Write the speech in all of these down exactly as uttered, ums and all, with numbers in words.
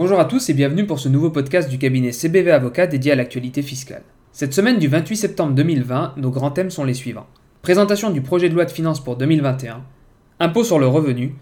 Bonjour à tous et bienvenue pour ce nouveau podcast du cabinet C B V Avocats dédié à l'actualité fiscale. Cette semaine du vingt-huit septembre deux mille vingt, nos grands thèmes sont les suivants. Présentation du projet de loi de finances pour deux mille vingt et un, impôts sur le revenu,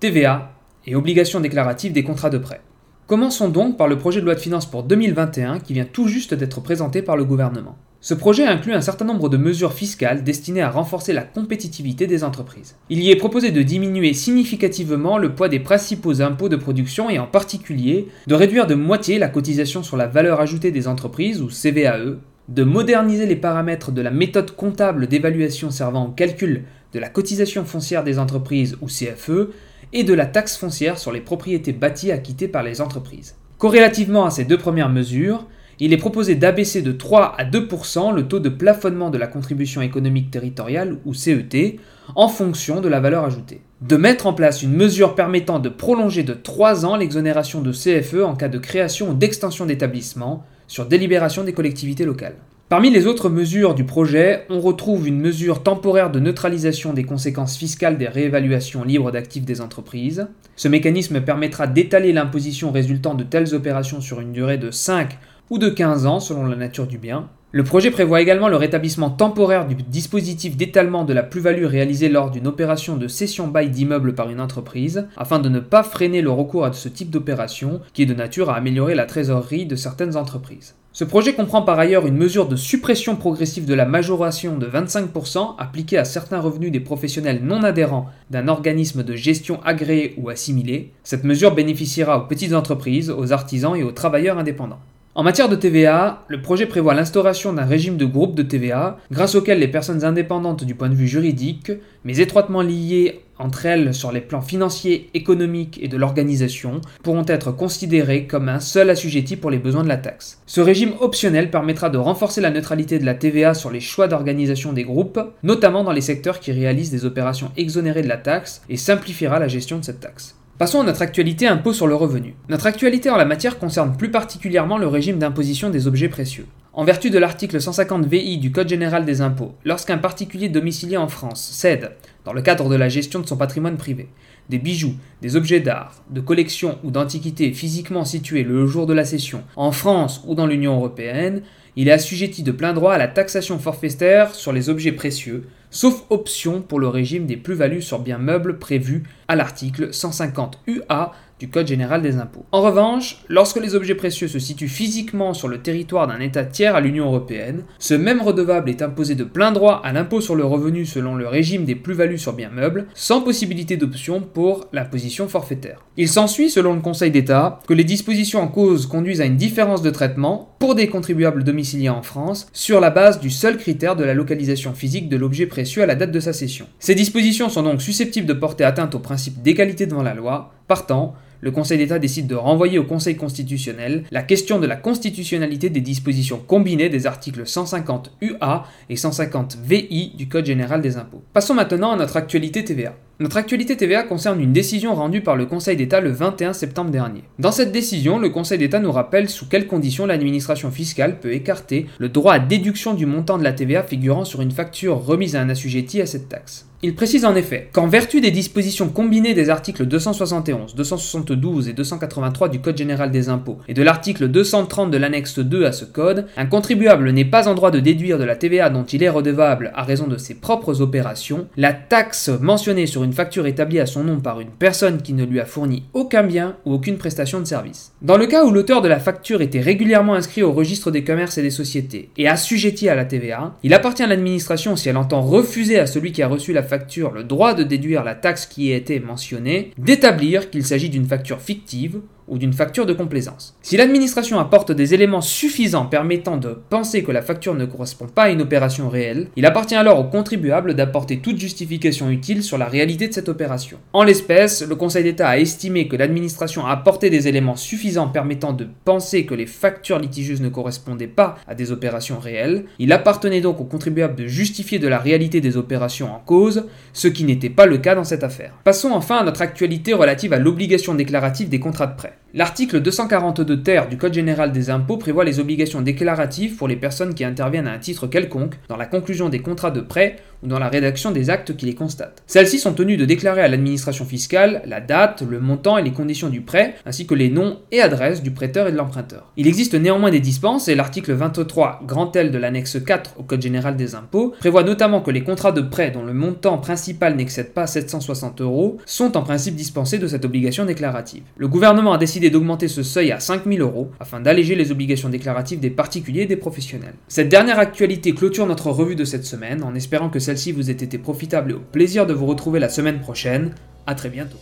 T V A et obligations déclaratives des contrats de prêt. Commençons donc par le projet de loi de finances pour deux mille vingt et un qui vient tout juste d'être présenté par le gouvernement. Ce projet inclut un certain nombre de mesures fiscales destinées à renforcer la compétitivité des entreprises. Il y est proposé de diminuer significativement le poids des principaux impôts de production et en particulier de réduire de moitié la cotisation sur la valeur ajoutée des entreprises ou C V A E, de moderniser les paramètres de la méthode comptable d'évaluation servant au calcul de la cotisation foncière des entreprises ou C F E et de la taxe foncière sur les propriétés bâties acquittées par les entreprises. Corrélativement à ces deux premières mesures, il est proposé d'abaisser de trois à deux pour cent le taux de plafonnement de la contribution économique territoriale ou C E T en fonction de la valeur ajoutée. De mettre en place une mesure permettant de prolonger de trois ans l'exonération de C F E en cas de création ou d'extension d'établissement sur délibération des collectivités locales. Parmi les autres mesures du projet, on retrouve une mesure temporaire de neutralisation des conséquences fiscales des réévaluations libres d'actifs des entreprises. Ce mécanisme permettra d'étaler l'imposition résultant de telles opérations sur une durée de cinq ou de quinze ans selon la nature du bien. Le projet prévoit également le rétablissement temporaire du dispositif d'étalement de la plus-value réalisée lors d'une opération de cession-bail d'immeuble par une entreprise, afin de ne pas freiner le recours à ce type d'opération qui est de nature à améliorer la trésorerie de certaines entreprises. Ce projet comprend par ailleurs une mesure de suppression progressive de la majoration de vingt-cinq pour cent appliquée à certains revenus des professionnels non adhérents d'un organisme de gestion agréé ou assimilé. Cette mesure bénéficiera aux petites entreprises, aux artisans et aux travailleurs indépendants. En matière de T V A, le projet prévoit l'instauration d'un régime de groupe de T V A, grâce auquel les personnes indépendantes du point de vue juridique, mais étroitement liées entre elles sur les plans financiers, économiques et de l'organisation, pourront être considérées comme un seul assujetti pour les besoins de la taxe. Ce régime optionnel permettra de renforcer la neutralité de la T V A sur les choix d'organisation des groupes, notamment dans les secteurs qui réalisent des opérations exonérées de la taxe, et simplifiera la gestion de cette taxe. Passons à notre actualité impôt sur le revenu. Notre actualité en la matière concerne plus particulièrement le régime d'imposition des objets précieux. En vertu de l'article cent cinquante V I du Code général des impôts, lorsqu'un particulier domicilié en France cède, dans le cadre de la gestion de son patrimoine privé, des bijoux, des objets d'art, de collection ou d'antiquités physiquement situés le jour de la cession en France ou dans l'Union européenne, il est assujetti de plein droit à la taxation forfaitaire sur les objets précieux, sauf option pour le régime des plus-values sur biens meubles prévu à l'article cent cinquante U A du Code général des impôts. En revanche, lorsque les objets précieux se situent physiquement sur le territoire d'un État tiers à l'Union européenne, ce même redevable est imposé de plein droit à l'impôt sur le revenu selon le régime des plus-values sur biens meubles, sans possibilité d'option pour l'imposition forfaitaire. Il s'ensuit, selon le Conseil d'État, que les dispositions en cause conduisent à une différence de traitement pour des contribuables domiciliés en France sur la base du seul critère de la localisation physique de l'objet précieux à la date de sa cession. Ces dispositions sont donc susceptibles de porter atteinte au principe d'égalité devant la loi. Partant, le Conseil d'État décide de renvoyer au Conseil constitutionnel la question de la constitutionnalité des dispositions combinées des articles cent cinquante U A et cent cinquante V I du Code général des impôts. Passons maintenant à notre actualité T V A. Notre actualité T V A concerne une décision rendue par le Conseil d'État le vingt et un septembre dernier. Dans cette décision, le Conseil d'État nous rappelle sous quelles conditions l'administration fiscale peut écarter le droit à déduction du montant de la T V A figurant sur une facture remise à un assujetti à cette taxe. Il précise en effet qu'en vertu des dispositions combinées des articles deux cent soixante et onze, deux cent soixante-douze et deux cent quatre-vingt-trois du Code général des impôts et de l'article deux cent trente de l'annexe deux à ce code, un contribuable n'est pas en droit de déduire de la T V A dont il est redevable à raison de ses propres opérations la taxe mentionnée sur une facture établie à son nom par une personne qui ne lui a fourni aucun bien ou aucune prestation de service. Dans le cas où l'auteur de la facture était régulièrement inscrit au registre des commerces et des sociétés et assujetti à la T V A, il appartient à l'administration, si elle entend refuser à celui qui a reçu la facture le droit de déduire la taxe qui y a été mentionnée, d'établir qu'il s'agit d'une facture fictive ou d'une facture de complaisance. Si l'administration apporte des éléments suffisants permettant de penser que la facture ne correspond pas à une opération réelle, il appartient alors au contribuable d'apporter toute justification utile sur la réalité de cette opération. En l'espèce, le Conseil d'État a estimé que l'administration a apporté des éléments suffisants permettant de penser que les factures litigieuses ne correspondaient pas à des opérations réelles. Il appartenait donc au contribuable de justifier de la réalité des opérations en cause, ce qui n'était pas le cas dans cette affaire. Passons enfin à notre actualité relative à l'obligation déclarative des contrats de prêt. L'article deux cent quarante-deux ter du Code général des impôts prévoit les obligations déclaratives pour les personnes qui interviennent à un titre quelconque dans la conclusion des contrats de prêt ou dans la rédaction des actes qui les constatent. Celles-ci sont tenues de déclarer à l'administration fiscale la date, le montant et les conditions du prêt, ainsi que les noms et adresses du prêteur et de l'emprunteur. Il existe néanmoins des dispenses et l'article vingt-trois, grand L de l'annexe quatre au Code général des impôts, prévoit notamment que les contrats de prêt dont le montant principal n'excède pas sept cent soixante euros sont en principe dispensés de cette obligation déclarative. Le gouvernement a décidé d'augmenter ce seuil à cinq mille euros afin d'alléger les obligations déclaratives des particuliers et des professionnels. Cette dernière actualité clôture notre revue de cette semaine en espérant que celle-ci vous ait été profitable et au plaisir de vous retrouver la semaine prochaine. À très bientôt.